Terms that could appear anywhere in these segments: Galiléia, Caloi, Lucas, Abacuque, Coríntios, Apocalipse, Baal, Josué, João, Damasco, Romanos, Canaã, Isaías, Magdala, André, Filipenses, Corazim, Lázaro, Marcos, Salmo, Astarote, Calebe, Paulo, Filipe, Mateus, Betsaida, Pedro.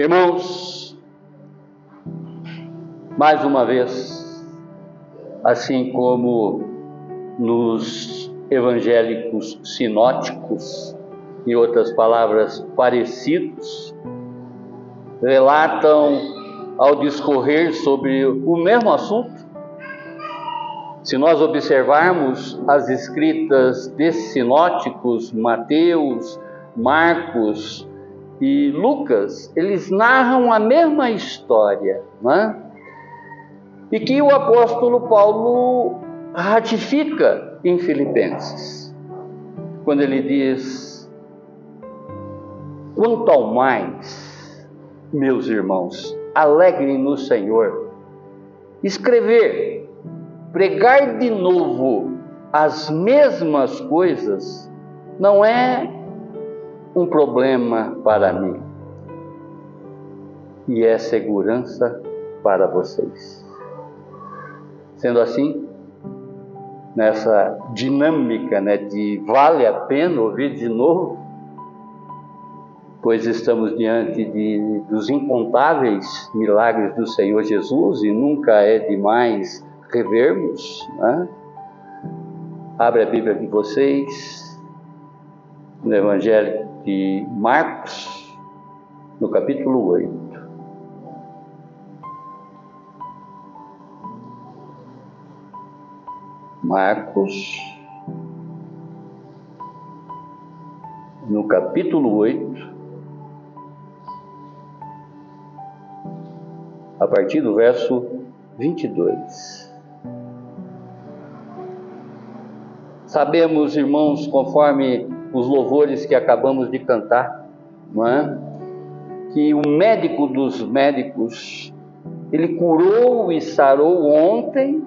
Irmãos, mais uma vez, assim como nos evangélicos sinóticos, em outras palavras, parecidos, relatam ao discorrer sobre o mesmo assunto. Se nós observarmos as escritas desses sinóticos, Mateus, Marcos e Lucas, eles narram a mesma história, né? E que o apóstolo Paulo ratifica em Filipenses, quando ele diz: quanto ao mais, meus irmãos, alegrem no Senhor. Escrever, pregar de novo as mesmas coisas não é um problema para mim, e é segurança para vocês. Sendo assim, nessa dinâmica, de vale a pena ouvir de novo, pois estamos diante dos incontáveis milagres do Senhor Jesus, e nunca é demais revermos, né? Abre a Bíblia de vocês no Evangelho de Marcos, no capítulo 8. Marcos, no capítulo 8, a partir do verso 22. Sabemos, irmãos, conforme os louvores que acabamos de cantar, não é? Que o médico dos médicos, ele curou e sarou ontem,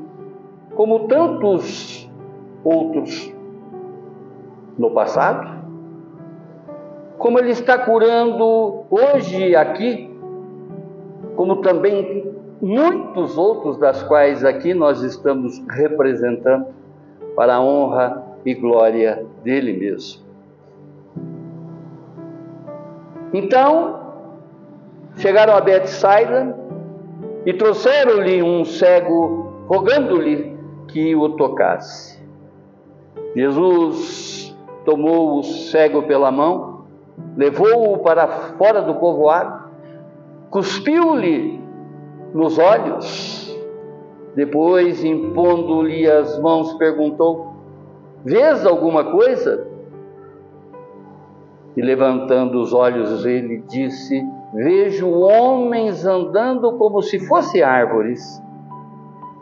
como tantos outros no passado, como ele está curando hoje aqui, como também muitos outros das quais aqui nós estamos representando, para a honra e glória dele mesmo. Então, chegaram a Betsaida e trouxeram-lhe um cego, rogando-lhe que o tocasse. Jesus tomou o cego pela mão, levou-o para fora do povoado, cuspiu-lhe nos olhos, depois, impondo-lhe as mãos, perguntou: vês alguma coisa? E levantando os olhos, ele disse: vejo homens andando como se fossem árvores.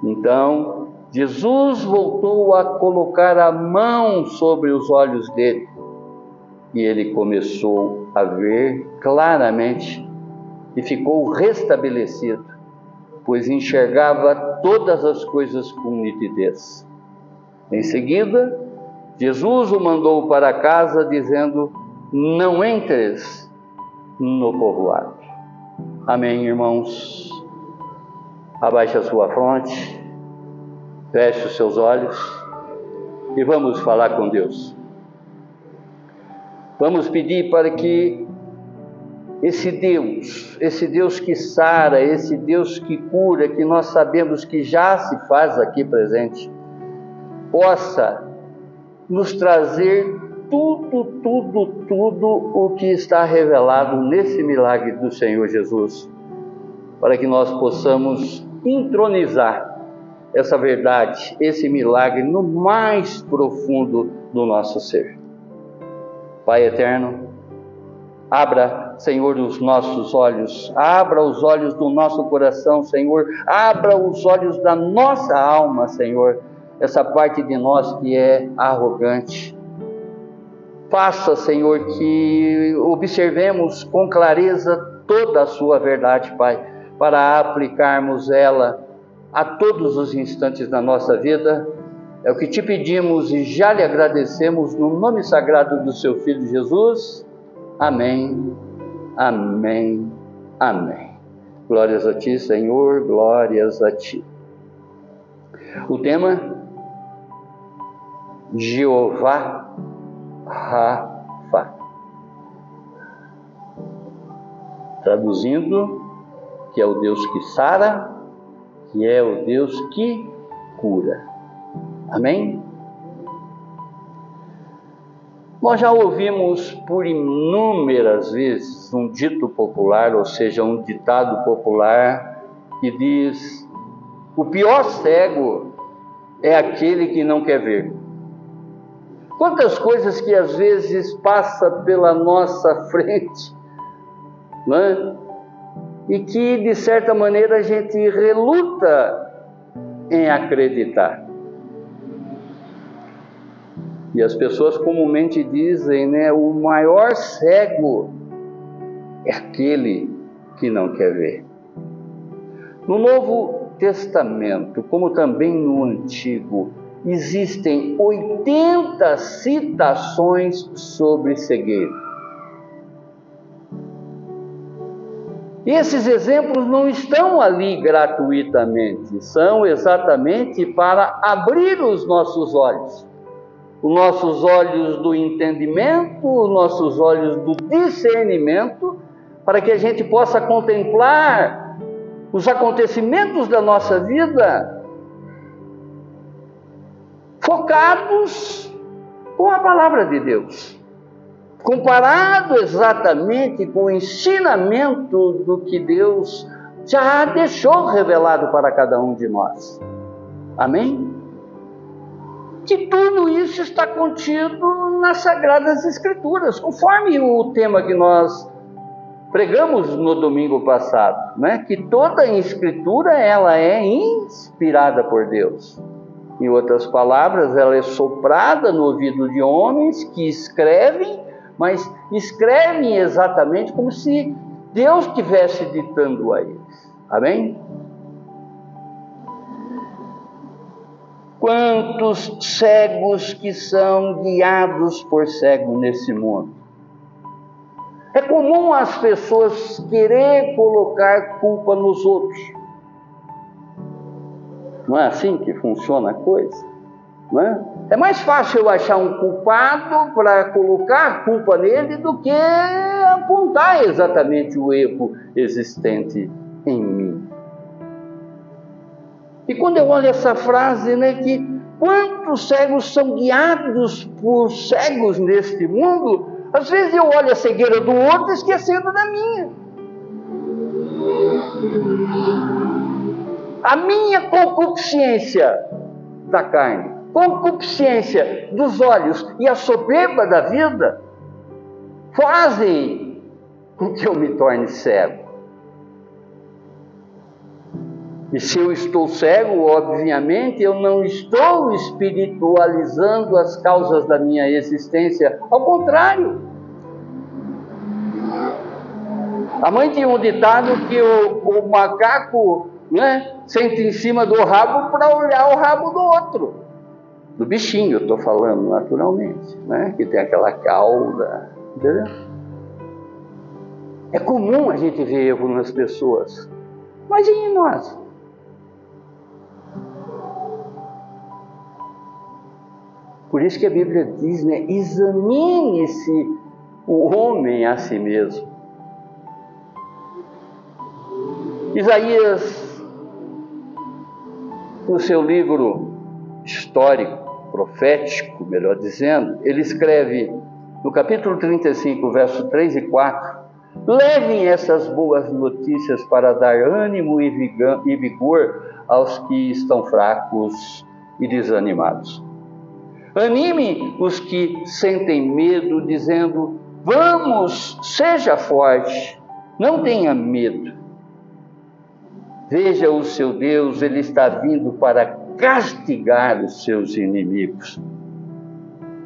Então Jesus voltou a colocar a mão sobre os olhos dele, e ele começou a ver claramente e ficou restabelecido, pois enxergava todas as coisas com nitidez. Em seguida, Jesus o mandou para casa, dizendo: não entres no povoado. Amém, irmãos? Abaixe a sua fronte, feche os seus olhos e vamos falar com Deus. Vamos pedir para que esse Deus que sara, esse Deus que cura, que nós sabemos que já se faz aqui presente, possa nos trazer tudo o que está revelado nesse milagre do Senhor Jesus, para que nós possamos entronizar essa verdade, esse milagre no mais profundo do nosso ser. Pai eterno, abra, Senhor, os nossos olhos, abra os olhos do nosso coração, Senhor, abra os olhos da nossa alma, Senhor, essa parte de nós que é arrogante. Faça, Senhor, que observemos com clareza toda a sua verdade, Pai, para aplicarmos ela a todos os instantes da nossa vida. É o que te pedimos e já lhe agradecemos no nome sagrado do seu Filho Jesus. Amém, amém, amém. Glórias a ti, Senhor, glórias a ti. O tema: Jeová Rafah. traduzindo, que é o Deus que sara, que é o Deus que cura. Amém? Nós já ouvimos por inúmeras vezes um dito popular, ou seja, um ditado popular, que diz: o pior cego é aquele que não quer ver. Quantas coisas que às vezes passa pela nossa frente, não é? E que de certa maneira a gente reluta em acreditar. E as pessoas comumente dizem, né, o maior cego é aquele que não quer ver. No Novo Testamento, como também no Antigo, existem 80 citações sobre cegueira. E esses exemplos não estão ali gratuitamente, são exatamente para abrir os nossos olhos. Os nossos olhos do entendimento, os nossos olhos do discernimento, para que a gente possa contemplar os acontecimentos da nossa vida focados com a palavra de Deus, comparado exatamente com o ensinamento do que Deus já deixou revelado para cada um de nós. Amém? Que tudo isso está contido nas Sagradas Escrituras, conforme o tema que nós pregamos no domingo passado, né? Que toda a Escritura, ela é inspirada por Deus. Em outras palavras, ela é soprada no ouvido de homens que escrevem, mas escrevem exatamente como se Deus estivesse ditando a eles. Amém? Quantos cegos que são guiados por cego nesse mundo. É comum as pessoas querer colocar culpa nos outros. Não é assim que funciona a coisa? Não é? É mais fácil eu achar um culpado para colocar a culpa nele do que apontar exatamente o erro existente em mim. E quando eu olho essa frase, né, que quantos cegos são guiados por cegos neste mundo, às vezes eu olho a cegueira do outro esquecendo da minha. A minha concupiscência da carne, concupiscência dos olhos e a soberba da vida fazem com que eu me torne cego. E se eu estou cego, obviamente, eu não estou espiritualizando as causas da minha existência. Ao contrário. A mãe tinha um ditado que o macaco, né, senta em cima do rabo para olhar o rabo do outro. Do bichinho, eu estou falando, naturalmente, né, que tem aquela cauda. Entendeu? É comum a gente ver erro nas pessoas. Mas e em nós? Por isso que a Bíblia diz, né, examine-se o homem a si mesmo. Isaías, no seu livro histórico, profético, melhor dizendo, ele escreve no capítulo 35, verso 3 e 4, levem essas boas notícias para dar ânimo e vigor aos que estão fracos e desanimados. Anime os que sentem medo, dizendo, vamos, seja forte, não tenha medo. Veja o seu Deus, ele está vindo para castigar os seus inimigos.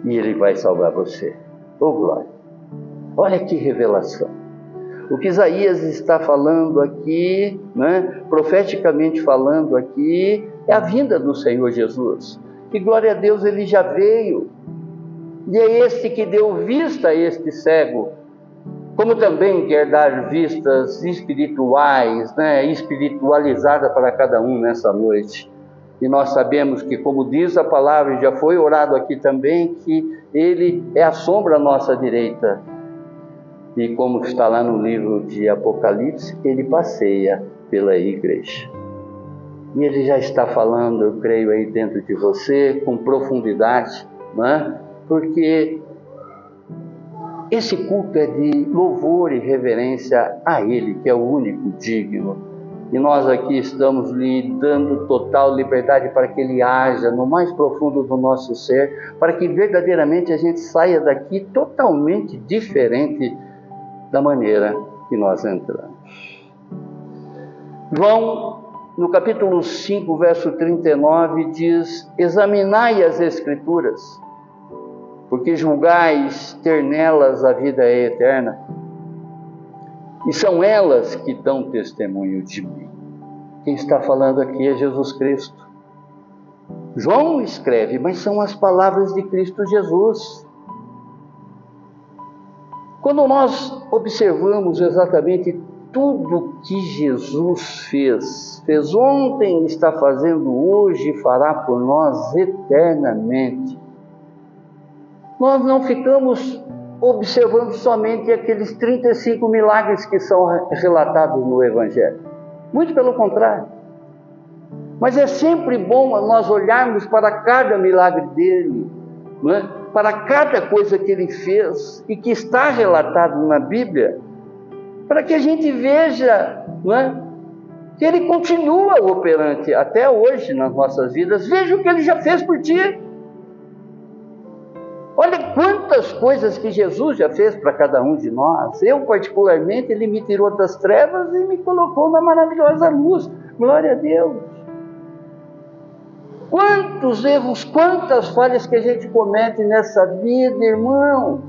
E ele vai salvar você. Oh, glória! Olha que revelação. O que Isaías está falando aqui, né, profeticamente falando aqui, é a vinda do Senhor Jesus. E glória a Deus, ele já veio. E é este que deu vista a este cego, como também quer dar vistas espirituais, né, espiritualizada para cada um nessa noite. E nós sabemos que, como diz a palavra, já foi orado aqui também, que ele é a sombra à nossa direita. E como está lá no livro de Apocalipse, ele passeia pela igreja. E ele já está falando, eu creio, aí dentro de você, com profundidade, né? Porque esse culto é de louvor e reverência a Ele, que é o único digno. E nós aqui estamos lhe dando total liberdade para que Ele haja no mais profundo do nosso ser, para que verdadeiramente a gente saia daqui totalmente diferente da maneira que nós entramos. João, no capítulo 5, verso 39, diz: examinai as Escrituras, porque julgais ter nelas a vida eterna, e são elas que dão testemunho de mim. Quem está falando aqui é Jesus Cristo. João escreve, mas são as palavras de Cristo Jesus. Quando nós observamos exatamente tudo que Jesus fez ontem, está fazendo hoje e fará por nós eternamente, nós não ficamos observando somente aqueles 35 milagres que são relatados no Evangelho. Muito pelo contrário. Mas é sempre bom nós olharmos para cada milagre dele, não é? Para cada coisa que ele fez e que está relatado na Bíblia, para que a gente veja, não é? Que ele continua operante até hoje nas nossas vidas. Veja o que ele já fez por ti. Olha quantas coisas que Jesus já fez para cada um de nós. Eu, particularmente, ele me tirou das trevas e me colocou na maravilhosa luz. Glória a Deus! Quantos erros, quantas falhas que a gente comete nessa vida, irmãos!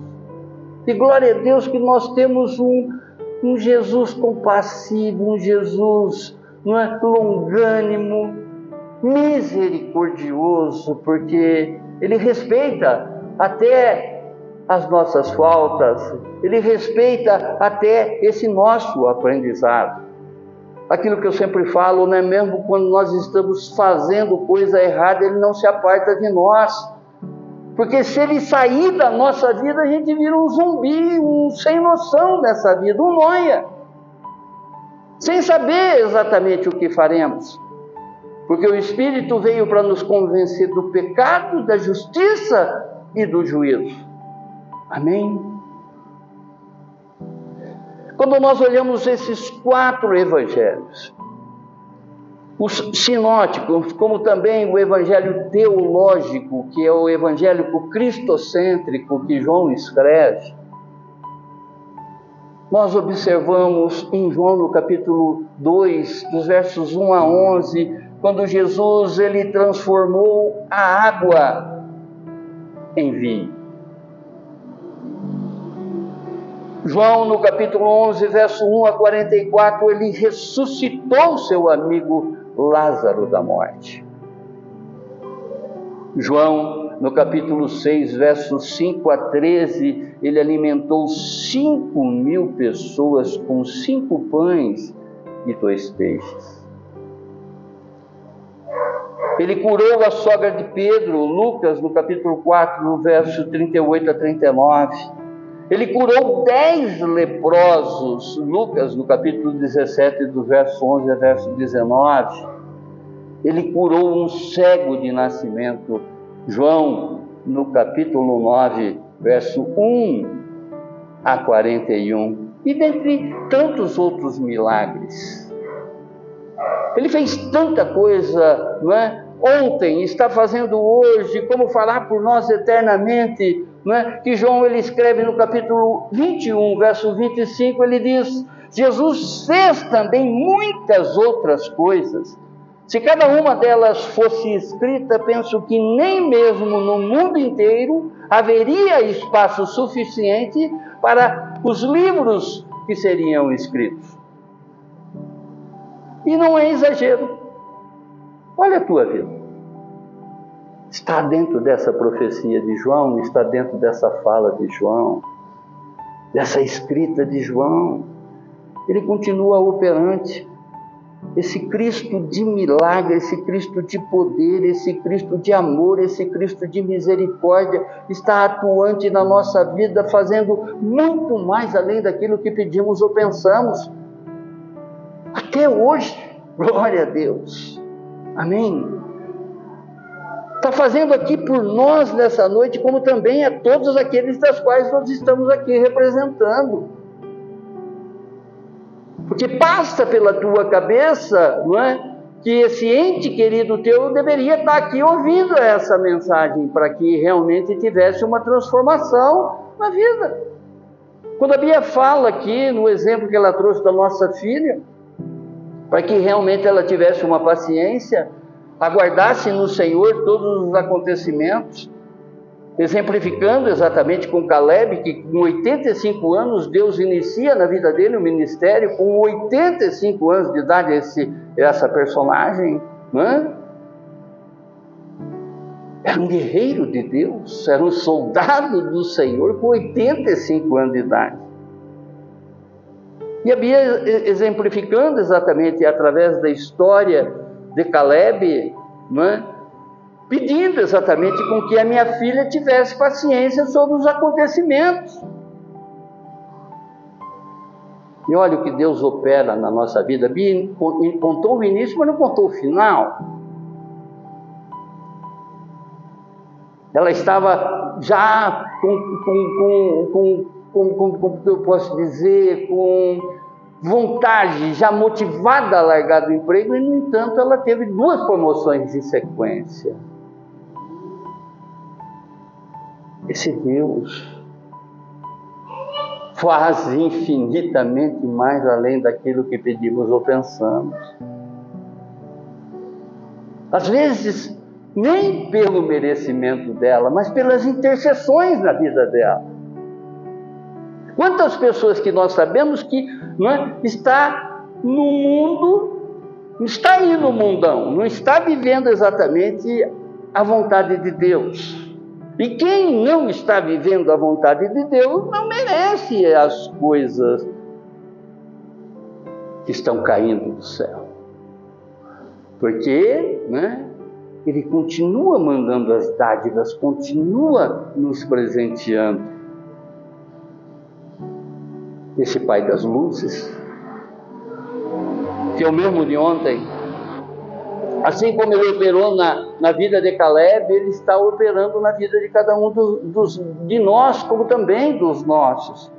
E glória a Deus que nós temos um Jesus compassivo, um Jesus, não é, longânimo, misericordioso, porque ele respeita até as nossas faltas, ele respeita até esse nosso aprendizado. Aquilo que eu sempre falo, né? Mesmo quando nós estamos fazendo coisa errada, ele não se aparta de nós, porque se ele sair da nossa vida, a gente vira um zumbi, um sem noção nessa vida, um nóia, sem saber exatamente o que faremos. Porque o Espírito veio para nos convencer do pecado, da justiça e do juízo. Amém? Quando nós olhamos esses 4 evangelhos, os sinóticos, como também o evangelho teológico, que é o evangelho cristocêntrico que João escreve, nós observamos em João, no capítulo 2, dos versos 1 a 11, quando Jesus ele transformou a água em vinho. João, no capítulo 11, verso 1 a 44, ele ressuscitou seu amigo Lázaro da morte. João, no capítulo 6, versos 5 a 13, ele alimentou 5.000 pessoas com 5 pães e 2 peixes. Ele curou a sogra de Pedro, Lucas, no capítulo 4, no verso 38 a 39. Ele curou 10 leprosos, Lucas, no capítulo 17, do verso 11 a verso 19. Ele curou um cego de nascimento, João, no capítulo 9, verso 1 a 41. E dentre tantos outros milagres. Ele fez tanta coisa, não é? Ontem, está fazendo hoje, como fará por nós eternamente, não é? Que João ele escreve no capítulo 21, verso 25, ele diz: Jesus fez também muitas outras coisas. Se cada uma delas fosse escrita, penso que nem mesmo no mundo inteiro haveria espaço suficiente para os livros que seriam escritos. E não é exagero. Olha a tua vida. Está dentro dessa profecia de João, está dentro dessa fala de João, dessa escrita de João. Ele continua operante. Esse Cristo de milagre, esse Cristo de poder, esse Cristo de amor, esse Cristo de misericórdia está atuante na nossa vida, fazendo muito mais além daquilo que pedimos ou pensamos. Até hoje, glória a Deus. Amém? Está fazendo aqui por nós nessa noite, como também a todos aqueles das quais nós estamos aqui representando. Porque passa pela tua cabeça, não é, que esse ente querido teu deveria estar aqui ouvindo essa mensagem para que realmente tivesse uma transformação na vida. Quando a Bia fala aqui no exemplo que ela trouxe da nossa filha, para que realmente ela tivesse uma paciência, aguardasse no Senhor todos os acontecimentos, exemplificando exatamente com Calebe, que com 85 anos Deus inicia na vida dele o ministério, com 85 anos de idade essa personagem, né? Era um guerreiro de Deus, era um soldado do Senhor com 85 anos de idade. E a Bia exemplificando exatamente através da história de Calebe, né? Pedindo exatamente com que a minha filha tivesse paciência sobre os acontecimentos. E olha o que Deus opera na nossa vida. Bia contou o início, mas não contou o final. Ela estava já como eu posso dizer, com vontade, já motivada a largar do emprego, e no entanto ela teve 2 promoções em sequência. Esse Deus faz infinitamente mais além daquilo que pedimos ou pensamos. Às vezes, nem pelo merecimento dela, mas pelas intercessões na vida dela. Quantas pessoas que nós sabemos que não é, está no mundo, não está aí no mundão, não está vivendo exatamente a vontade de Deus. E quem não está vivendo a vontade de Deus não merece as coisas que estão caindo do céu. Porque, né, Ele continua mandando as dádivas, continua nos presenteando. Esse Pai das luzes, que é o mesmo de ontem, assim como Ele operou na vida de Calebe, Ele está operando na vida de cada um de nós, como também dos nossos.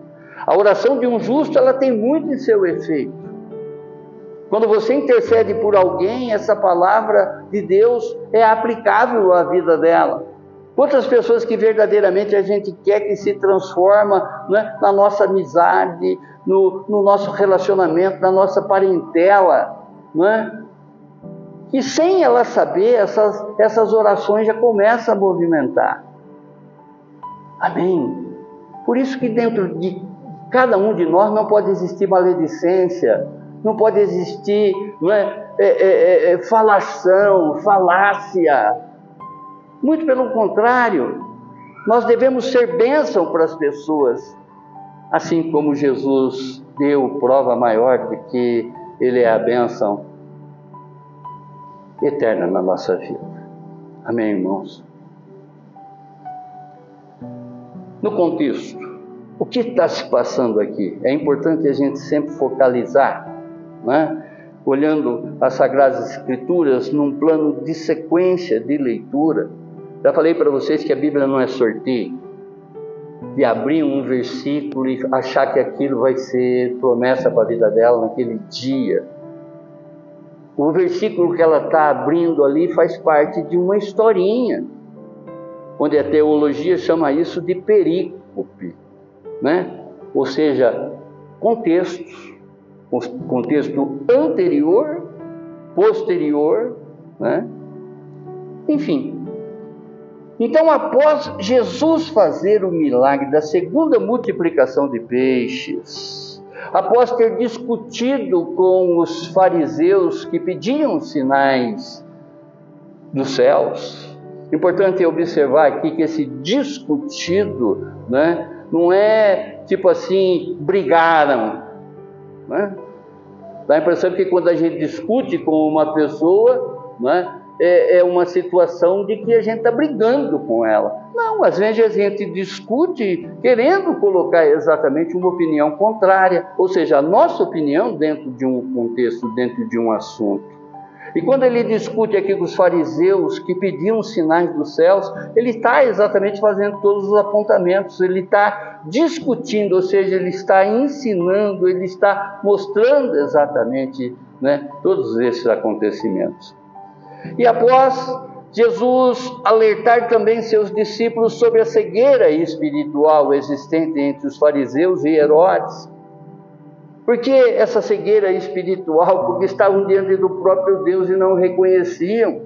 A oração de um justo, ela tem muito em seu efeito. Quando você intercede por alguém, essa palavra de Deus é aplicável à vida dela. Quantas pessoas que verdadeiramente a gente quer que se transforma, né, na nossa amizade, no nosso relacionamento, na nossa parentela, né? E sem ela saber, essas orações já começam a movimentar. Amém? Por isso que dentro de cada um de nós não pode existir maledicência, não pode existir falácia. Muito pelo contrário, nós devemos ser bênção para as pessoas, assim como Jesus deu prova maior de que Ele é a bênção eterna na nossa vida. Amém, irmãos? No contexto, o que está se passando aqui? É importante a gente sempre focalizar, né? Olhando as Sagradas Escrituras num plano de sequência de leitura. Já falei para vocês que a Bíblia não é sorteio, de abrir um versículo e achar que aquilo vai ser promessa para a vida dela naquele dia. O versículo que ela está abrindo ali faz parte de uma historinha, onde a teologia chama isso de perícope, né? Ou seja, contextos, contexto anterior, posterior, né? Enfim. Então, após Jesus fazer o milagre da segunda multiplicação de peixes, após ter discutido com os fariseus que pediam sinais dos céus, importante observar aqui que esse discutido, né, não é tipo assim, brigaram, né? Dá a impressão que quando a gente discute com uma pessoa, né, é uma situação de que a gente está brigando com ela. Não, às vezes a gente discute querendo colocar exatamente uma opinião contrária, ou seja, a nossa opinião dentro de um contexto, dentro de um assunto. E quando ele discute aqui com os fariseus que pediam sinais dos céus, ele está exatamente fazendo todos os apontamentos, ele está discutindo, ou seja, ele está ensinando, ele está mostrando exatamente, né, todos esses acontecimentos. E após Jesus alertar também seus discípulos sobre a cegueira espiritual existente entre os fariseus e Herodes, por que essa cegueira espiritual? Porque estavam diante do próprio Deus e não reconheciam.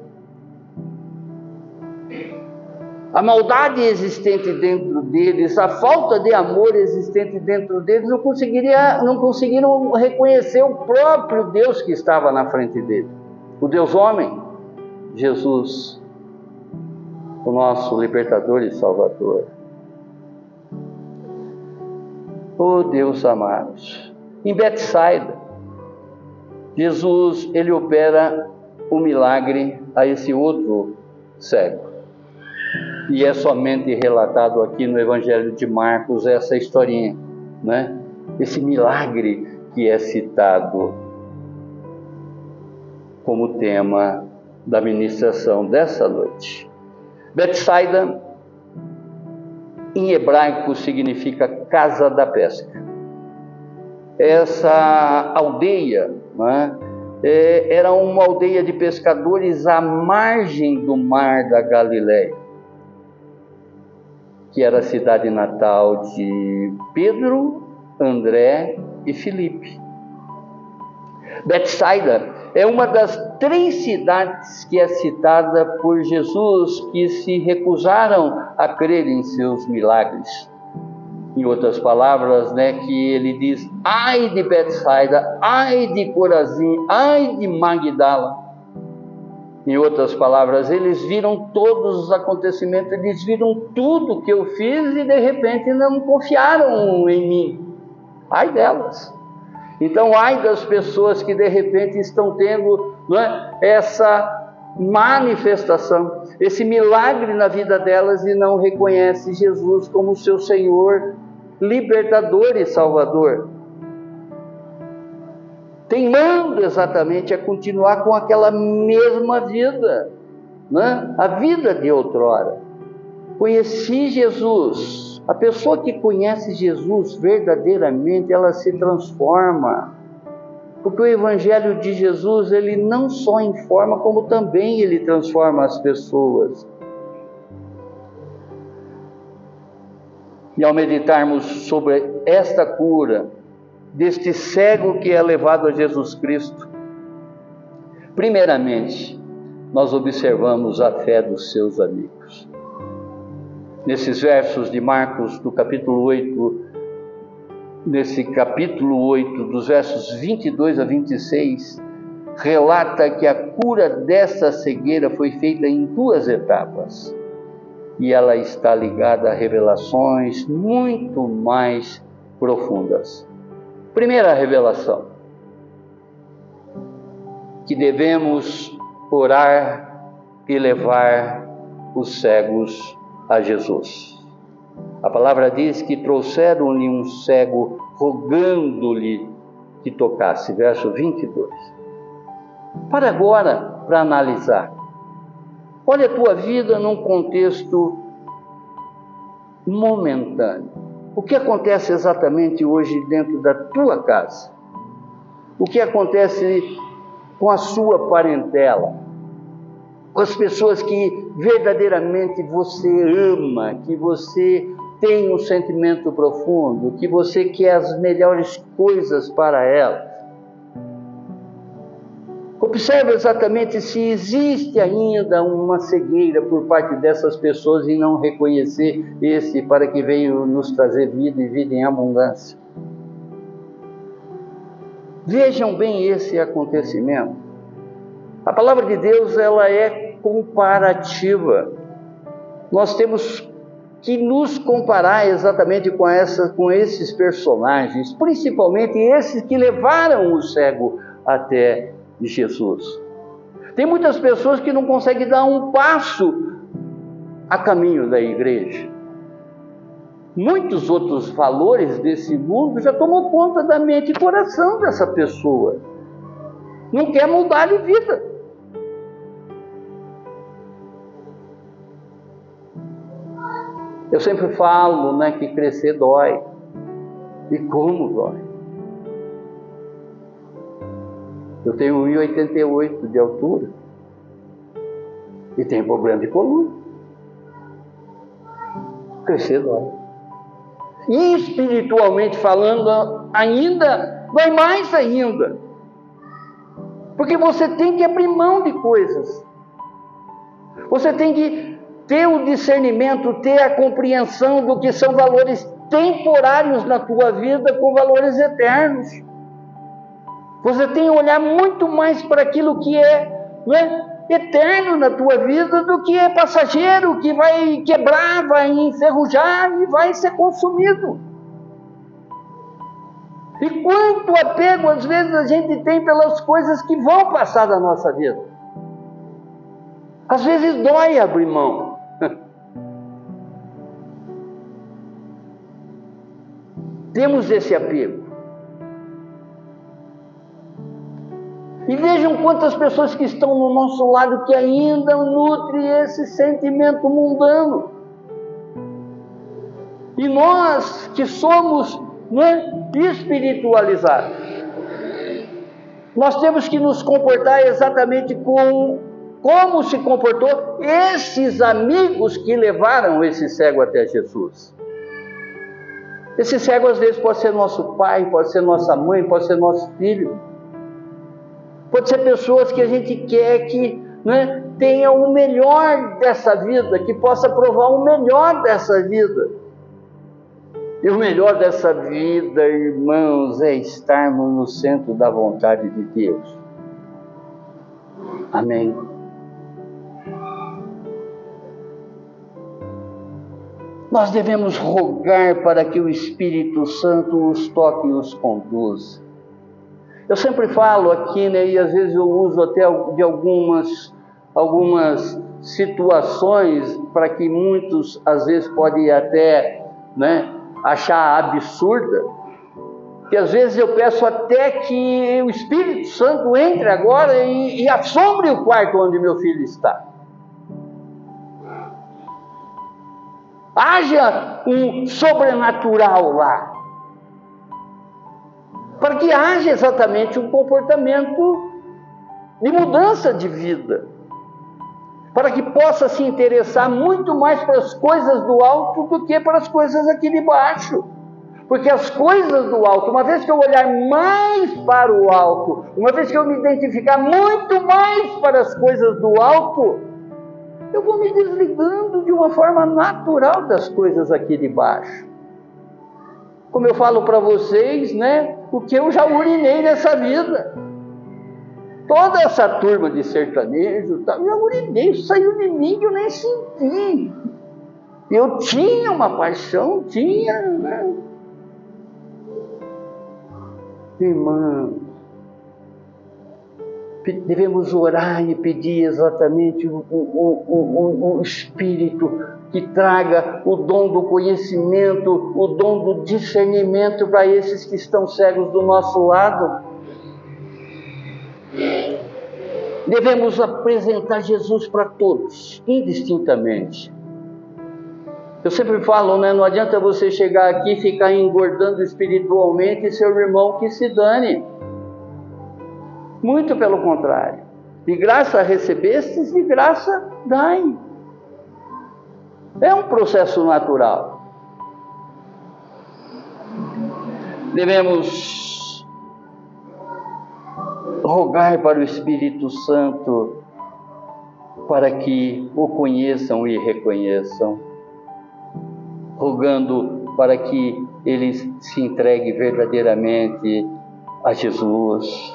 A maldade existente dentro deles, a falta de amor existente dentro deles, não conseguiram reconhecer o próprio Deus que estava na frente dele. O Deus homem, Jesus, o nosso libertador e salvador. Oh Deus amado, em Betsaida, Jesus, ele opera um milagre a esse outro cego. E é somente relatado aqui no Evangelho de Marcos essa historinha, né? Esse milagre que é citado como tema da ministração dessa noite. Betsaida, em hebraico, significa casa da pesca. Essa aldeia, né, era uma aldeia de pescadores à margem do mar da Galiléia, que era a cidade natal de Pedro, André e Filipe. Betsaida é uma das 3 cidades que é citada por Jesus que se recusaram a crer em seus milagres. Em outras palavras, né, que ele diz, ai de Betsaida, ai de Corazim, ai de Magdala. Em outras palavras, eles viram todos os acontecimentos, eles viram tudo que eu fiz e de repente não confiaram em mim. Ai delas. Então, ai das pessoas que de repente estão tendo, né, essa manifestação, esse milagre na vida delas e não reconhece Jesus como seu Senhor, libertador e salvador, teimando exatamente a continuar com aquela mesma vida, né? A vida de outrora. Conheci Jesus. A pessoa que conhece Jesus verdadeiramente, ela se transforma. Porque o Evangelho de Jesus, ele não só informa, como também ele transforma as pessoas. E ao meditarmos sobre esta cura, deste cego que é levado a Jesus Cristo, primeiramente, nós observamos a fé dos seus amigos. Nesses versos de Marcos, do capítulo 8, nesse capítulo 8, dos versos 22 a 26, relata que a cura dessa cegueira foi feita em 2 etapas. E ela está ligada a revelações muito mais profundas. Primeira revelação, que devemos orar e levar os cegos a Jesus. A palavra diz que trouxeram-lhe um cego, rogando-lhe que tocasse. Verso 22. Para agora, para analisar. Olha a tua vida num contexto momentâneo. O que acontece exatamente hoje dentro da tua casa? O que acontece com a sua parentela? Com as pessoas que verdadeiramente você ama, que você tem um sentimento profundo, que você quer as melhores coisas para elas. Observe exatamente se existe ainda uma cegueira por parte dessas pessoas e não reconhecer esse para que veio nos trazer vida e vida em abundância. Vejam bem esse acontecimento. A palavra de Deus, ela é comparativa. Nós temos que nos comparar exatamente com esses personagens, principalmente esses que levaram o cego até Jesus. Tem muitas pessoas que não conseguem dar um passo a caminho da igreja. Muitos outros valores desse mundo já tomam conta da mente e coração dessa pessoa. Não quer mudar de vida. Eu sempre falo, né, que crescer dói. E como dói. Eu tenho 1,88 de altura. E tenho problema de coluna. Crescer dói. E espiritualmente falando ainda, dói mais ainda. Porque você tem que abrir mão de coisas. Você tem que ter o discernimento, ter a compreensão do que são valores temporários na tua vida com valores eternos. Você tem que olhar muito mais para aquilo que é eterno na tua vida do que é passageiro, que vai quebrar, vai enferrujar e vai ser consumido. E quanto apego às vezes a gente tem pelas coisas que vão passar da nossa vida. Às vezes dói abrir mão. Temos esse apego. E vejam quantas pessoas que estão no nosso lado que ainda nutrem esse sentimento mundano. E nós que somos, né, espiritualizados, nós temos que nos comportar exatamente como se comportou esses amigos que levaram esse cego até Jesus. Esse cego às vezes pode ser nosso pai, pode ser nossa mãe, pode ser nosso filho. Pode ser pessoas que a gente quer que, né, tenha o melhor dessa vida, que possa provar o melhor dessa vida. E o melhor dessa vida, irmãos, é estarmos no centro da vontade de Deus. Amém. Nós devemos rogar para que o Espírito Santo os toque e os conduza. Eu sempre falo aqui, né, e às vezes eu uso até de algumas situações para que muitos, às vezes, podem até, né, achar absurda, que às vezes eu peço até que o Espírito Santo entre agora e assombre o quarto onde meu filho está. Haja um sobrenatural lá, para que haja exatamente um comportamento de mudança de vida, para que possa se interessar muito mais para as coisas do alto do que para as coisas aqui de baixo. Porque as coisas do alto, uma vez que eu olhar mais para o alto, uma vez que eu me identificar muito mais para as coisas do alto, eu vou me desligando de uma forma natural das coisas aqui de baixo. Como eu falo para vocês, né? O que eu já urinei nessa vida. Toda essa turma de sertanejo, eu já urinei, saiu de mim que eu nem senti. Eu tinha uma paixão, tinha, né? Irmãos, devemos orar e pedir exatamente o Espírito que traga o dom do conhecimento, o dom do discernimento para esses que estão cegos do nosso lado. Devemos apresentar Jesus para todos, indistintamente. Eu sempre falo, né, não adianta você chegar aqui e ficar engordando espiritualmente e seu irmão que se dane. Muito pelo contrário. De graça recebestes, de graça dai. É um processo natural. Devemos rogar para o Espírito Santo para que o conheçam e reconheçam, rogando para que eles se entreguem verdadeiramente a Jesus,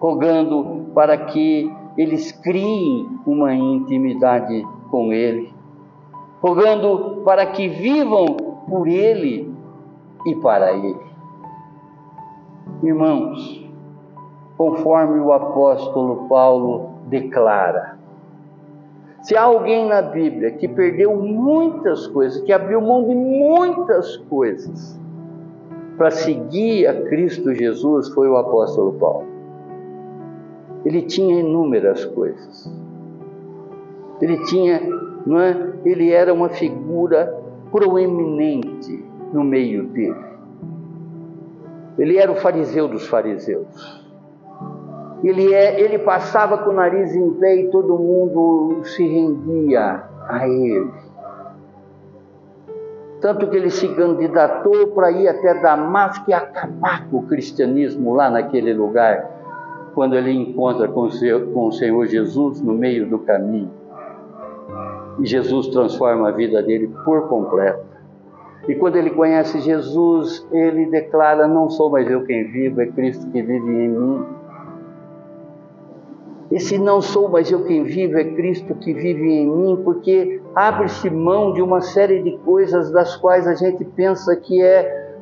rogando para que eles criem uma intimidade com Ele, rogando para que vivam por Ele e para Ele. Irmãos, conforme o apóstolo Paulo declara. Se há alguém na Bíblia que perdeu muitas coisas, que abriu mão de muitas coisas para seguir a Cristo Jesus, foi o apóstolo Paulo. Ele tinha inúmeras coisas. Ele era uma figura proeminente no meio dele. Ele era o fariseu dos fariseus. Ele passava com o nariz em pé e todo mundo se rendia a ele. Tanto que ele se candidatou para ir até Damasco e acabar com o cristianismo lá naquele lugar, quando ele encontra com o Senhor Jesus no meio do caminho. E Jesus transforma a vida dele por completo. E quando ele conhece Jesus, ele declara: não sou mais eu quem vivo, é Cristo que vive em mim. Esse não sou mais eu quem vivo, é Cristo que vive em mim, porque abre-se mão de uma série de coisas das quais a gente pensa que é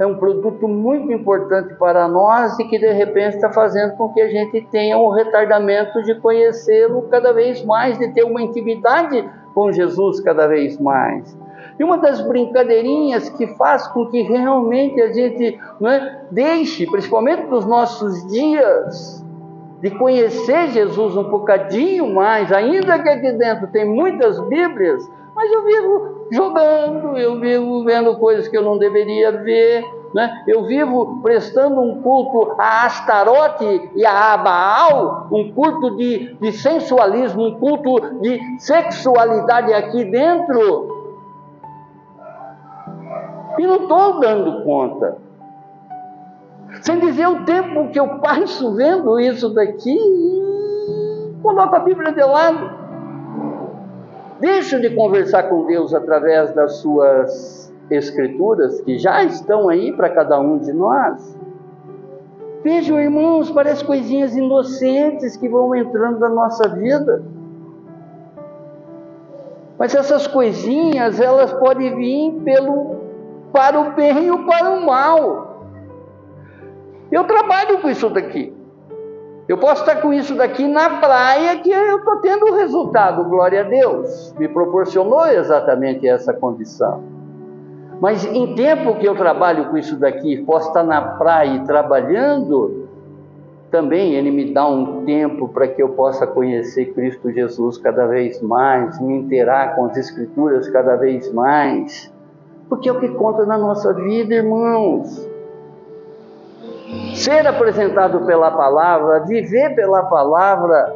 um produto muito importante para nós e que de repente está fazendo com que a gente tenha um retardamento de conhecê-lo cada vez mais, de ter uma intimidade com Jesus cada vez mais. E uma das brincadeirinhas que faz com que realmente a gente deixe, principalmente nos nossos dias, de conhecer Jesus um bocadinho mais, ainda que aqui dentro tem muitas Bíblias, mas eu vivo jogando, eu vivo vendo coisas que eu não deveria ver, eu vivo prestando um culto a Astarote e a Baal, um culto de sensualismo, um culto de sexualidade aqui dentro, e não estou dando conta. Sem dizer o tempo que eu passo vendo isso daqui, e coloco a Bíblia de lado. Deixo de conversar com Deus através das suas escrituras, que já estão aí para cada um de nós. Vejam, irmãos, parece coisinhas inocentes que vão entrando na nossa vida. Mas essas coisinhas, elas podem vir para o bem ou para o mal. Eu trabalho com isso daqui. Eu posso estar com isso daqui na praia, que eu estou tendo um resultado, glória a Deus. Me proporcionou exatamente essa condição. Mas em tempo que eu trabalho com isso daqui, posso estar na praia e trabalhando, também ele me dá um tempo para que eu possa conhecer Cristo Jesus cada vez mais, me interar com as Escrituras cada vez mais. Porque é o que conta na nossa vida, irmãos. Ser apresentado pela palavra, viver pela palavra,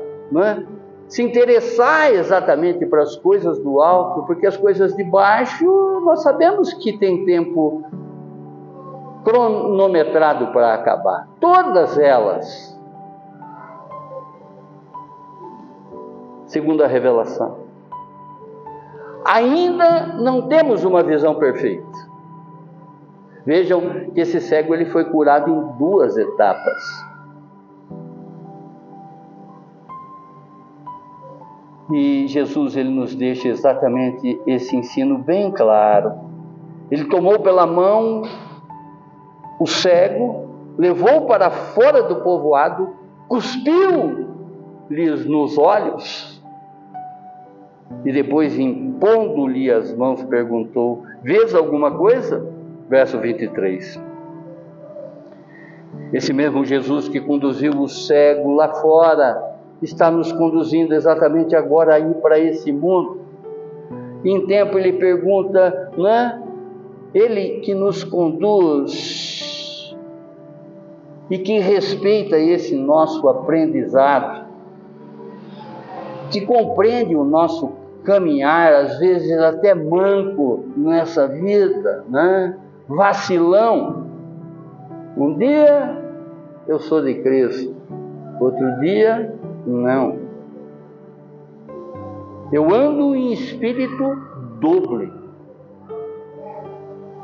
se interessar exatamente para as coisas do alto, porque as coisas de baixo nós sabemos que tem tempo cronometrado para acabar. Todas elas, segundo a revelação. Ainda não temos uma visão perfeita. Vejam que esse cego ele foi curado em 2 etapas. E Jesus ele nos deixa exatamente esse ensino bem claro. Ele tomou pela mão o cego, levou para fora do povoado, cuspiu-lhes nos olhos e depois, impondo-lhe as mãos, perguntou: vês alguma coisa? Verso 23. Esse mesmo Jesus que conduziu o cego lá fora está nos conduzindo exatamente agora aí para esse mundo. Em tempo ele pergunta, ele que nos conduz e que respeita esse nosso aprendizado, que compreende o nosso caminhar, às vezes até manco nessa vida, vacilão. Um dia eu sou de Cristo, outro dia não. Eu ando em espírito doble.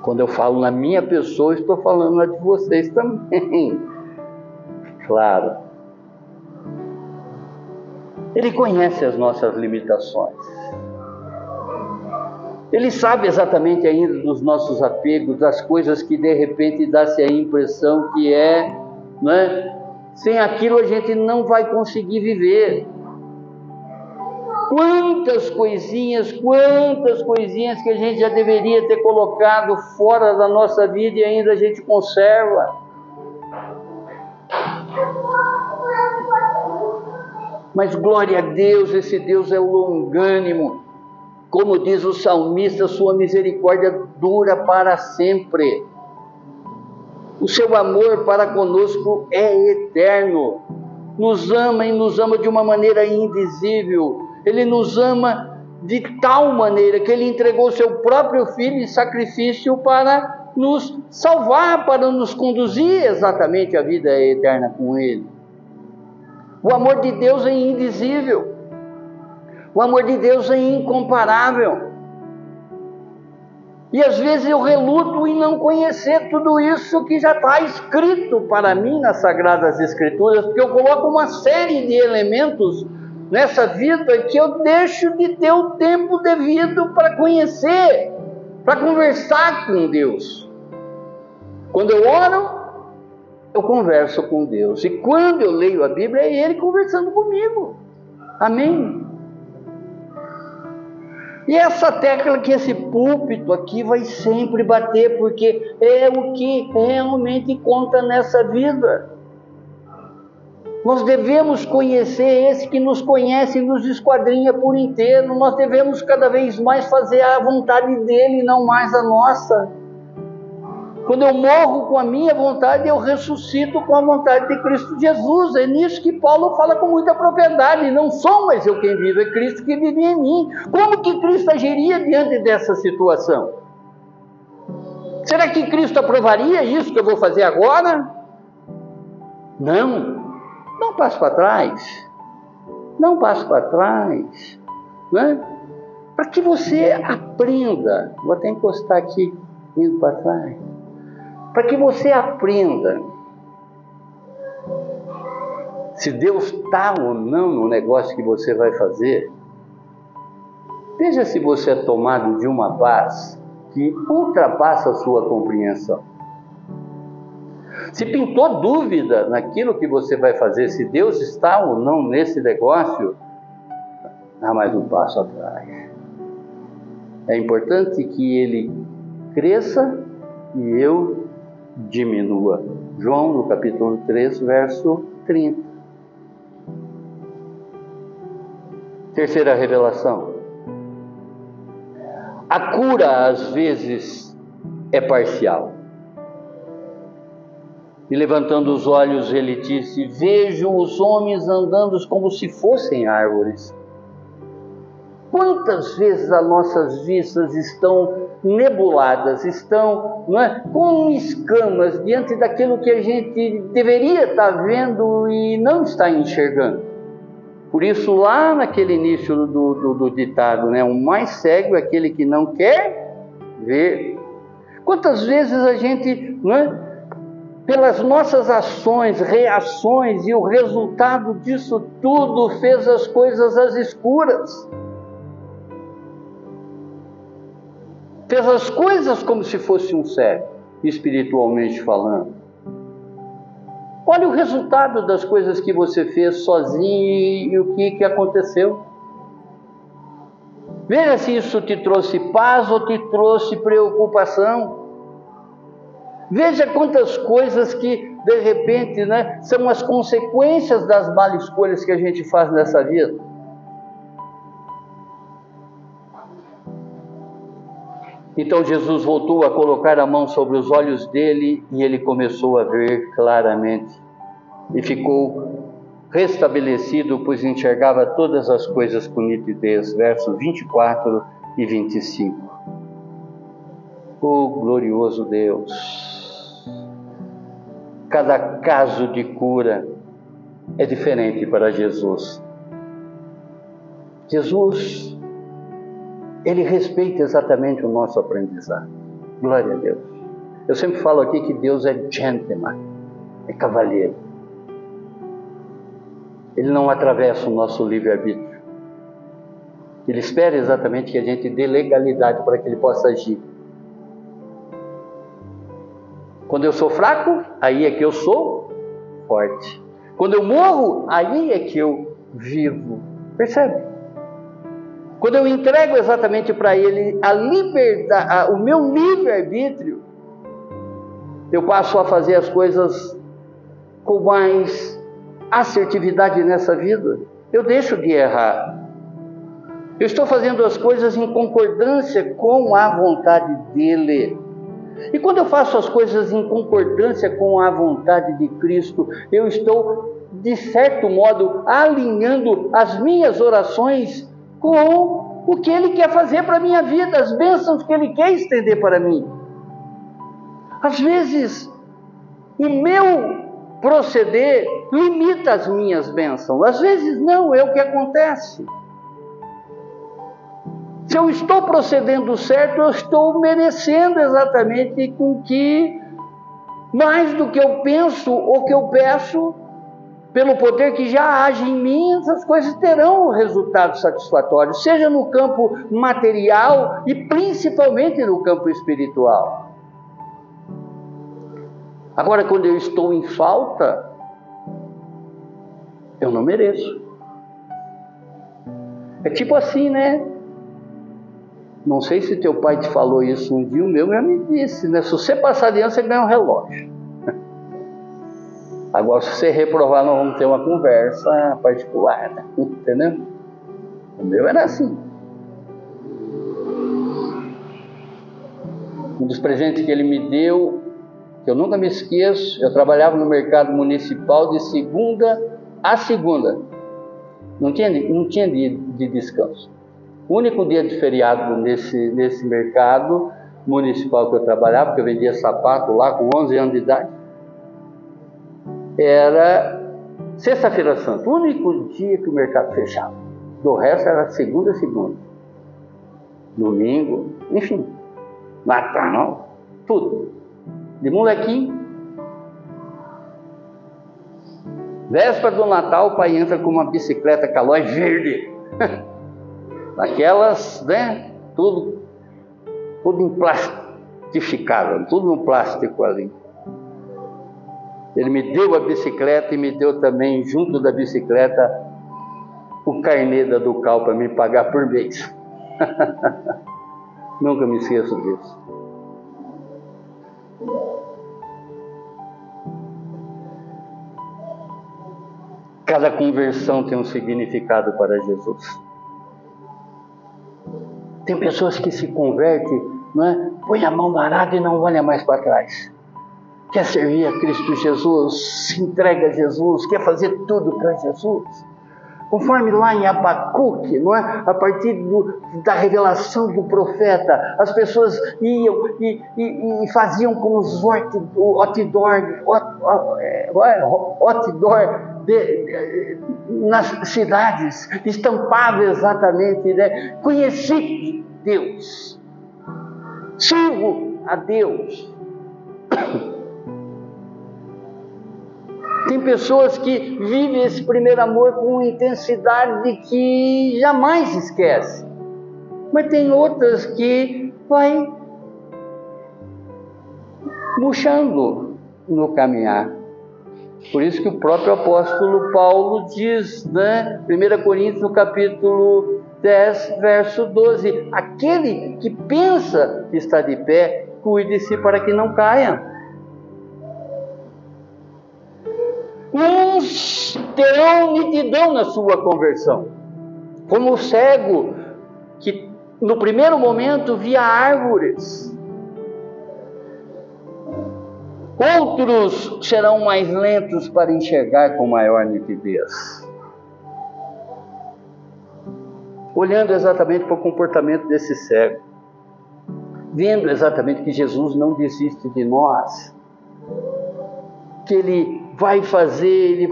Quando eu falo na minha pessoa, estou falando na de vocês também. Claro. Ele conhece as nossas limitações. Ele sabe exatamente ainda dos nossos apegos, das coisas que de repente dá-se a impressão que Sem aquilo a gente não vai conseguir viver. Quantas coisinhas que a gente já deveria ter colocado fora da nossa vida e ainda a gente conserva. Mas glória a Deus, esse Deus é longânimo. Como diz o salmista, sua misericórdia dura para sempre. O seu amor para conosco é eterno. Nos ama e nos ama de uma maneira indizível. Ele nos ama de tal maneira que Ele entregou seu próprio Filho em sacrifício para nos salvar, para nos conduzir exatamente à vida eterna com Ele. O amor de Deus é indizível. O amor de Deus é incomparável. E às vezes eu reluto em não conhecer tudo isso que já está escrito para mim nas Sagradas Escrituras, porque eu coloco uma série de elementos nessa vida que eu deixo de ter o tempo devido para conhecer, para conversar com Deus. Quando eu oro, eu converso com Deus. E quando eu leio a Bíblia, é Ele conversando comigo. Amém? E essa tecla que esse púlpito aqui vai sempre bater, porque é o que realmente conta nessa vida. Nós devemos conhecer esse que nos conhece e nos esquadrinha por inteiro. Nós devemos cada vez mais fazer a vontade dEle e não mais a nossa. Quando eu morro com a minha vontade, eu ressuscito com a vontade de Cristo Jesus. É nisso que Paulo fala com muita propriedade. Não sou mais eu quem vivo, é Cristo que vive em mim. Como que Cristo agiria diante dessa situação? Será que Cristo aprovaria isso que eu vou fazer agora? Não passo para trás. Não passo para trás. Né? Para que você aprenda. Vou até encostar aqui, indo para trás. Para que você aprenda se Deus está ou não no negócio que você vai fazer. Veja se você é tomado de uma paz que ultrapassa a sua compreensão. Se pintou dúvida naquilo que você vai fazer, se Deus está ou não nesse negócio, dá mais um passo atrás. É importante que Ele cresça e eu diminua. João, no capítulo 3, verso 30. Terceira revelação. A cura, às vezes, é parcial. E levantando os olhos, ele disse: vejo os homens andando como se fossem árvores. Quantas vezes as nossas vistas estão nebuladas, estão com escamas diante daquilo que a gente deveria estar vendo e não está enxergando. Por isso, lá naquele início do ditado, o mais cego é aquele que não quer ver. Quantas vezes a gente, pelas nossas ações, reações e o resultado disso tudo, fez as coisas às escuras. Fez as coisas como se fosse um cego, espiritualmente falando. Olha o resultado das coisas que você fez sozinho e o que aconteceu. Veja se isso te trouxe paz ou te trouxe preocupação. Veja quantas coisas que, de repente, são as consequências das malas escolhas que a gente faz nessa vida. Então Jesus voltou a colocar a mão sobre os olhos dele e ele começou a ver claramente. E ficou restabelecido, pois enxergava todas as coisas com nitidez. Versos 24 e 25. Oh, glorioso Deus! Cada caso de cura é diferente para Jesus. Jesus, Ele respeita exatamente o nosso aprendizado. Glória a Deus. Eu sempre falo aqui que Deus é gentleman, é cavalheiro. Ele não atravessa o nosso livre-arbítrio. Ele espera exatamente que a gente dê legalidade para que Ele possa agir. Quando eu sou fraco, aí é que eu sou forte. Quando eu morro, aí é que eu vivo. Percebe? Quando eu entrego exatamente para Ele a liberdade, o meu livre-arbítrio, eu passo a fazer as coisas com mais assertividade nessa vida. Eu deixo de errar. Eu estou fazendo as coisas em concordância com a vontade dEle. E quando eu faço as coisas em concordância com a vontade de Cristo, eu estou, de certo modo, alinhando as minhas orações com o que Ele quer fazer para a minha vida, as bênçãos que Ele quer estender para mim. Às vezes, o meu proceder limita as minhas bênçãos. Às vezes não, é o que acontece. Se eu estou procedendo certo, eu estou merecendo exatamente com que, mais do que eu penso ou que eu peço, pelo poder que já age em mim, essas coisas terão resultados satisfatórios, seja no campo material e principalmente no campo espiritual. Agora, quando eu estou em falta, eu não mereço. É tipo assim, né? Não sei se teu pai te falou isso um dia, o meu já me disse, né? Se você passar de ano, você ganha um relógio. Agora, se você reprovar, nós vamos ter uma conversa particular, né? Entendeu? O meu era assim. Um dos presentes que ele me deu, que eu nunca me esqueço, eu trabalhava no mercado municipal de segunda a segunda. Não tinha dia de descanso. O único dia de feriado nesse mercado municipal que eu trabalhava, porque eu vendia sapato lá com 11 anos de idade, era sexta-feira santa, o único dia que o mercado fechava. Do resto era segunda a segunda, domingo, enfim, Natal, tudo. De molequinho, véspera do Natal, o pai entra com uma bicicleta Caloi verde. Daquelas, né? Tudo emplastificado, tudo no plástico ali. Ele me deu a bicicleta e me deu também, junto da bicicleta, o carnê da Ducal para me pagar por mês. Nunca me esqueço disso. Cada conversão tem um significado para Jesus. Tem pessoas que se convertem, não é? Põe a mão parada e não olha mais para trás. Quer servir a Cristo Jesus, se entrega a Jesus, quer fazer tudo para Jesus. Conforme lá em Abacuque, não é? A partir da revelação do profeta, as pessoas iam e faziam como os outdoor nas cidades, estampava exatamente, né? Conheci Deus, sirvo a Deus. Tem pessoas que vivem esse primeiro amor com intensidade que jamais esquece, mas tem outras que vai murchando no caminhar. Por isso que o próprio apóstolo Paulo diz, né? 1 Coríntios, no capítulo 10, verso 12. Aquele que pensa que está de pé, cuide-se para que não caia. Uns terão nitidão na sua conversão, como o cego que no primeiro momento via árvores. Outros serão mais lentos para enxergar com maior nitidez, olhando exatamente para o comportamento desse cego, vendo exatamente que Jesus não desiste de nós, que Ele vai fazer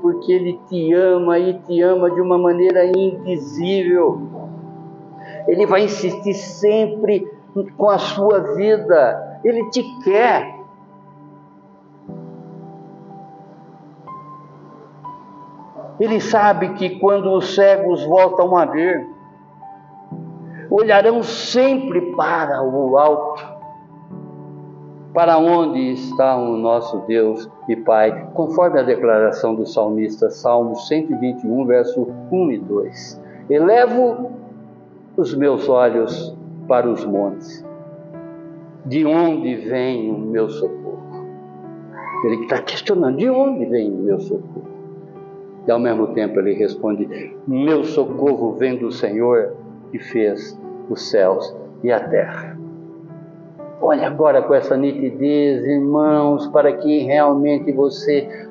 porque Ele te ama e te ama de uma maneira invisível. Ele vai insistir sempre com a sua vida, Ele te quer. Ele sabe que quando os cegos voltam a ver, olharão sempre para o alto. Para onde está o nosso Deus e Pai, conforme a declaração do salmista, Salmo 121, verso 1 e 2. Elevo os meus olhos para os montes. De onde vem o meu socorro? Ele está questionando, de onde vem o meu socorro? E ao mesmo tempo ele responde, meu socorro vem do Senhor que fez os céus e a terra. Olha agora com essa nitidez, irmãos, para que realmente você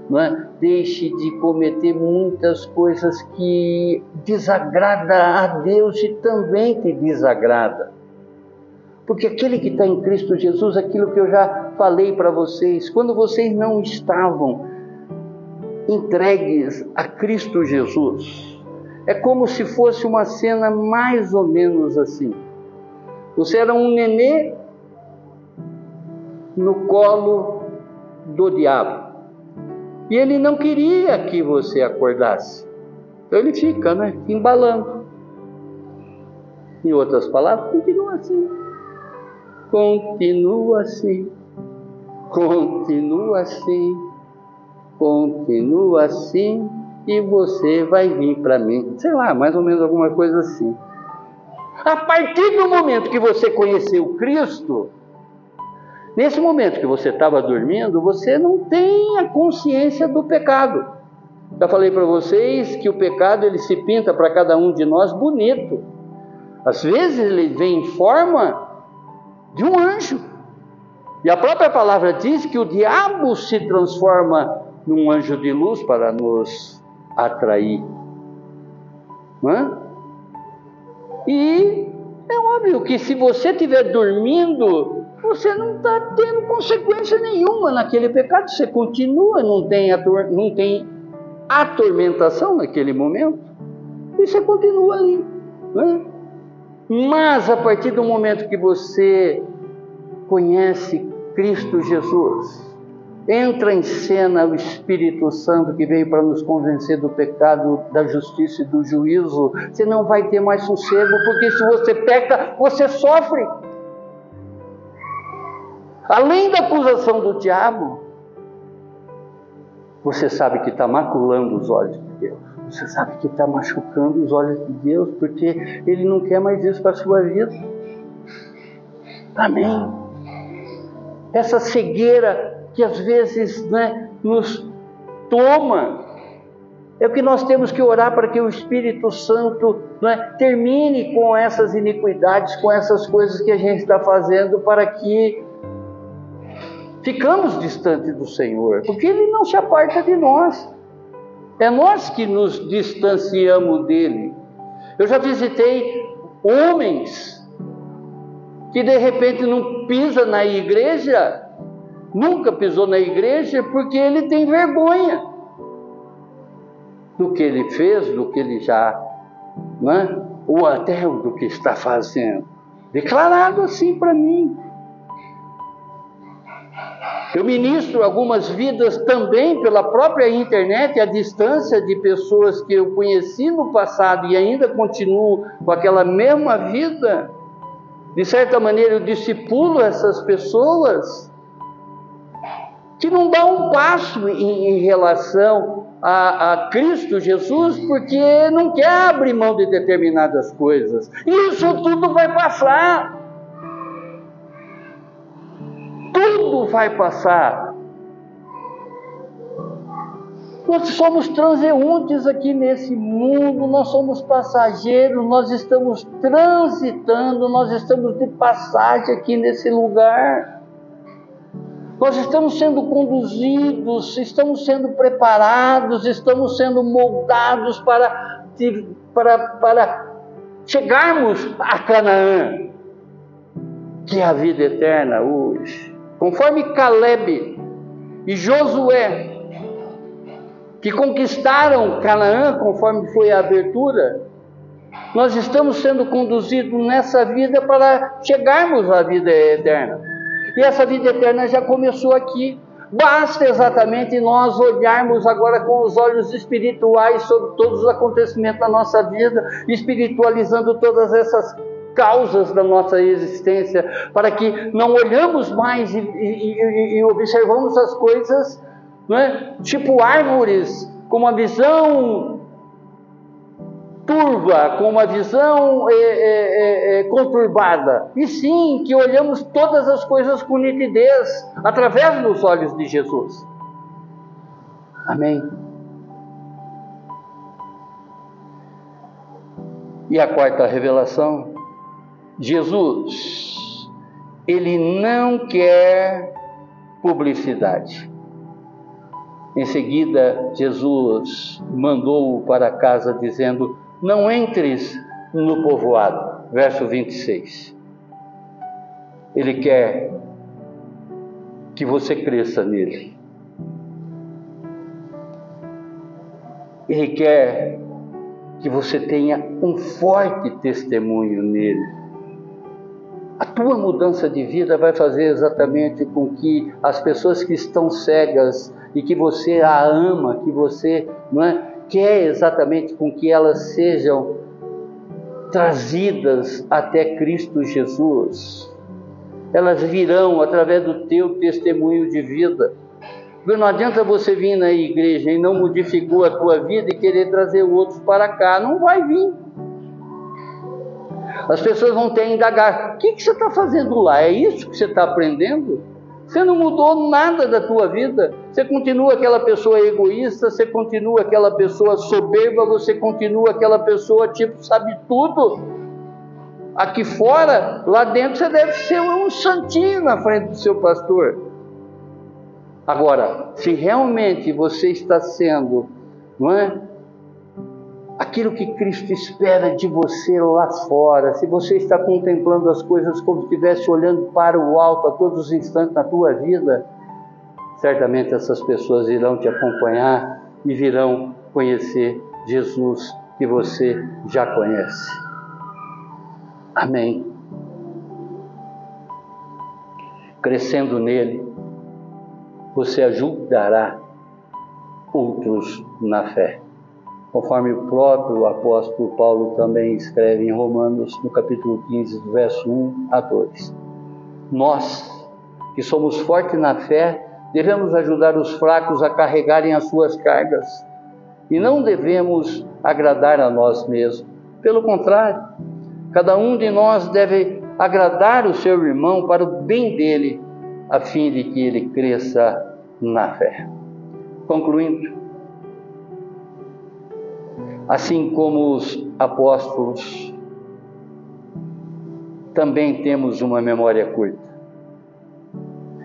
deixe de cometer muitas coisas que desagradam a Deus e também te desagradam. Porque aquele que está em Cristo Jesus, aquilo que eu já falei para vocês, quando vocês não estavam entregues a Cristo Jesus, é como se fosse uma cena mais ou menos assim. Você era um nenê no colo do diabo. E ele não queria que você acordasse. Então ele fica, embalando. Em outras palavras, continua assim. Continua assim. Continua assim. Continua assim. E você vai vir para mim. Sei lá, mais ou menos alguma coisa assim. A partir do momento que você conheceu Cristo, nesse momento que você estava dormindo, você não tem a consciência do pecado. Já falei para vocês que o pecado ele se pinta para cada um de nós bonito. Às vezes ele vem em forma de um anjo. E a própria palavra diz que o diabo se transforma num anjo de luz para nos atrair. E é óbvio que se você estiver dormindo, você não está tendo consequência nenhuma naquele pecado. Você continua, não tem atormentação naquele momento. E você continua ali. Mas a partir do momento que você conhece Cristo Jesus, entra em cena o Espírito Santo que veio para nos convencer do pecado, da justiça e do juízo. Você não vai ter mais sossego, porque se você peca, você sofre. Além da acusação do diabo, você sabe que está maculando os olhos de Deus. Você sabe que está machucando os olhos de Deus, porque Ele não quer mais isso para a sua vida. Amém. Essa cegueira que às vezes nos toma, é o que nós temos que orar para que o Espírito Santo termine com essas iniquidades, com essas coisas que a gente está fazendo para que ficamos distantes do Senhor, porque Ele não se aparta de nós. É nós que nos distanciamos dEle. Eu já visitei homens que de repente não pisam na igreja, nunca pisou na igreja, porque ele tem vergonha do que ele fez, do que ele já, ou até do que está fazendo. Declarado assim para mim. Eu ministro algumas vidas também pela própria internet, à distância, de pessoas que eu conheci no passado e ainda continuo com aquela mesma vida. De certa maneira, eu discipulo essas pessoas que não dão um passo em relação a Cristo Jesus, porque não quer abrir mão de determinadas coisas. Isso tudo vai passar. Tudo vai passar. Nós somos transeuntes aqui nesse mundo, nós somos passageiros, nós estamos transitando, nós estamos de passagem aqui nesse lugar. Nós estamos sendo conduzidos, estamos sendo preparados, estamos sendo moldados para chegarmos a Canaã, que é a vida eterna hoje. Conforme Calebe e Josué, que conquistaram Canaã, conforme foi a abertura, nós estamos sendo conduzidos nessa vida para chegarmos à vida eterna. E essa vida eterna já começou aqui. Basta exatamente nós olharmos agora com os olhos espirituais sobre todos os acontecimentos da nossa vida, espiritualizando todas essas causas da nossa existência, para que não olhamos mais e observamos as coisas, não é? Tipo árvores, com uma visão turva, com uma visão conturbada, e sim que olhamos todas as coisas com nitidez, através dos olhos de Jesus. Amém. E a quarta revelação, Jesus, ele não quer publicidade. Em seguida, Jesus mandou-o para casa dizendo: não entres no povoado. Verso 26. Ele quer que você cresça nele. Ele quer que você tenha um forte testemunho nele. A tua mudança de vida vai fazer exatamente com que as pessoas que estão cegas e que você a ama, que você não é, quer exatamente com que elas sejam trazidas até Cristo Jesus. Elas virão através do teu testemunho de vida. Não adianta você vir na igreja e não modificou a tua vida e querer trazer outros para cá. Não vai vir. As pessoas vão ter que indagar: o que você está fazendo lá? É isso que você está aprendendo? Você não mudou nada da tua vida. Você continua aquela pessoa egoísta, você continua aquela pessoa soberba, você continua aquela pessoa tipo sabe tudo. Aqui fora, lá dentro você deve ser um santinho na frente do seu pastor. Agora, se realmente você está sendo, não é, aquilo que Cristo espera de você lá fora, se você está contemplando as coisas como se estivesse olhando para o alto a todos os instantes na tua vida, certamente essas pessoas irão te acompanhar e virão conhecer Jesus que você já conhece. Amém. Crescendo nele, você ajudará outros na fé. Conforme o próprio apóstolo Paulo também escreve em Romanos, no capítulo 15, do verso 1 a 2. Nós, que somos fortes na fé, devemos ajudar os fracos a carregarem as suas cargas. E não devemos agradar a nós mesmos. Pelo contrário, cada um de nós deve agradar o seu irmão para o bem dele, a fim de que ele cresça na fé. Concluindo, assim como os apóstolos, também temos uma memória curta.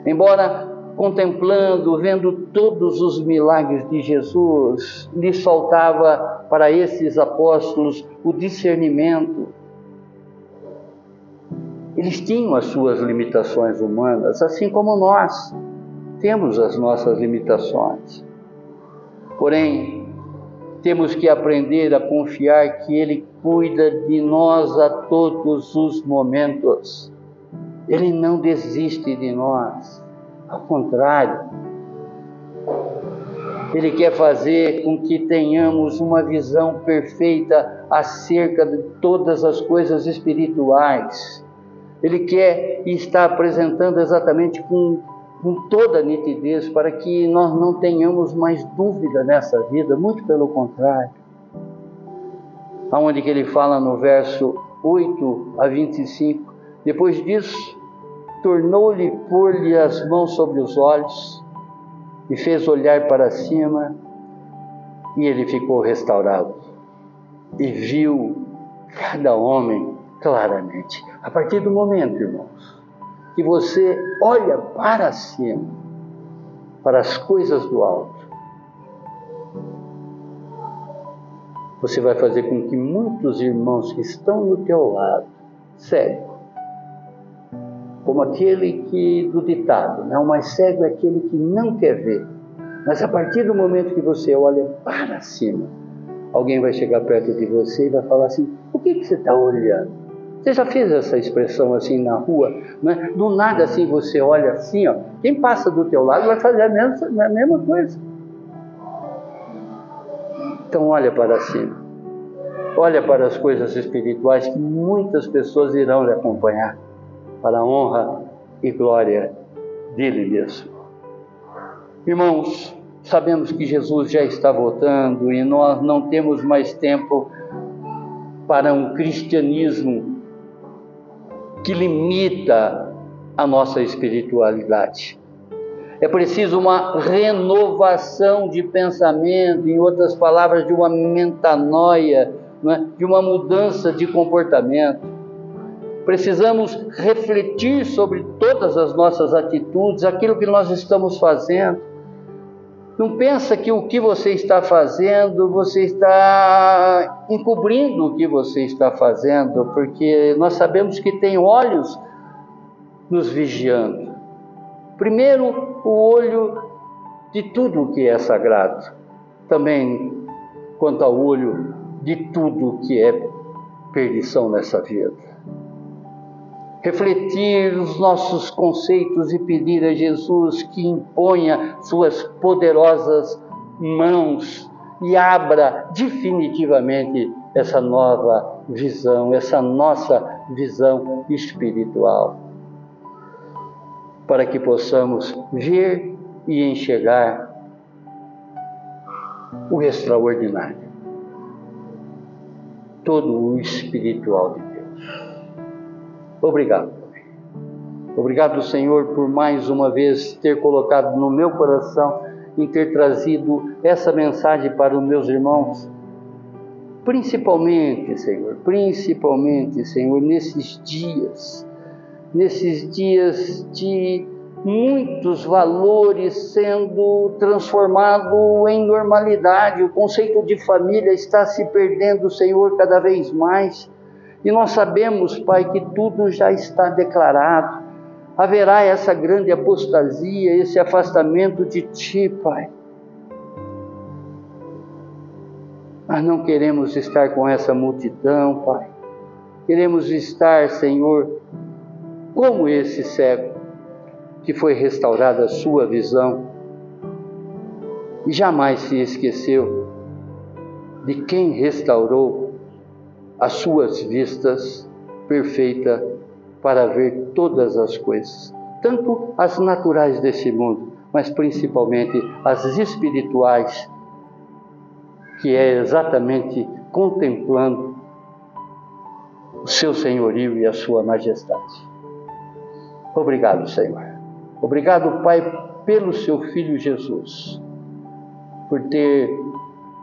Embora contemplando, vendo todos os milagres de Jesus, lhe faltava para esses apóstolos o discernimento. Eles tinham as suas limitações humanas, assim como nós temos as nossas limitações. Porém, temos que aprender a confiar que Ele cuida de nós a todos os momentos. Ele não desiste de nós, ao contrário. Ele quer fazer com que tenhamos uma visão perfeita acerca de todas as coisas espirituais. Ele quer e está apresentando exatamente com toda a nitidez, para que nós não tenhamos mais dúvida nessa vida, muito pelo contrário. Aonde que ele fala no verso 8 a 25, depois disso, tornou-lhe pôr-lhe as mãos sobre os olhos e fez olhar para cima, e ele ficou restaurado e viu cada homem claramente. A partir do momento, irmãos, que você olha para cima, para as coisas do alto, você vai fazer com que muitos irmãos que estão no teu lado, cego, como aquele que do ditado, né? O mais cego é aquele que não quer ver. Mas a partir do momento que você olha para cima, alguém vai chegar perto de você e vai falar assim: o que você está olhando? Você já fez essa expressão assim na rua, né? Do nada assim você olha assim, ó. Quem passa do teu lado vai fazer a mesma coisa. Então olha para cima. Olha para as coisas espirituais que muitas pessoas irão lhe acompanhar para a honra e glória dele mesmo. Irmãos, sabemos que Jesus já está voltando e nós não temos mais tempo para um cristianismo que limita a nossa espiritualidade. É preciso uma renovação de pensamento, em outras palavras, de uma metanoia, não é? De uma mudança de comportamento. Precisamos refletir sobre todas as nossas atitudes, aquilo que nós estamos fazendo. Não pensa que o que você está fazendo, você está encobrindo o que você está fazendo, porque nós sabemos que tem olhos nos vigiando. Primeiro, o olho de tudo o que é sagrado, também quanto ao olho de tudo o que é perdição nessa vida. Refletir os nossos conceitos e pedir a Jesus que imponha suas poderosas mãos e abra definitivamente essa nova visão, essa nossa visão espiritual, para que possamos ver e enxergar o extraordinário, todo o espiritual de Deus. Obrigado. Obrigado, Senhor, por mais uma vez ter colocado no meu coração e ter trazido essa mensagem para os meus irmãos. Principalmente, Senhor, nesses dias de muitos valores sendo transformado em normalidade. O conceito de família está se perdendo, Senhor, cada vez mais. E nós sabemos, Pai, que tudo já está declarado. Haverá essa grande apostasia, esse afastamento de Ti, Pai. Mas não queremos estar com essa multidão, Pai. Queremos estar, Senhor, como esse cego que foi restaurada a sua visão e jamais se esqueceu de quem restaurou as suas vistas perfeitas para ver todas as coisas, tanto as naturais desse mundo, mas principalmente as espirituais, que é exatamente contemplando o seu senhorio e a sua majestade. Obrigado, Senhor. Obrigado, Pai, pelo seu Filho Jesus, por ter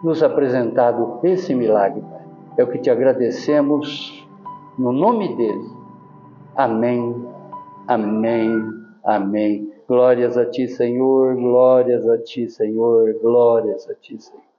nos apresentado esse milagre. É o que te agradecemos no nome dele. Amém, amém, amém. Glórias a ti, Senhor, glórias a ti, Senhor, glórias a ti, Senhor.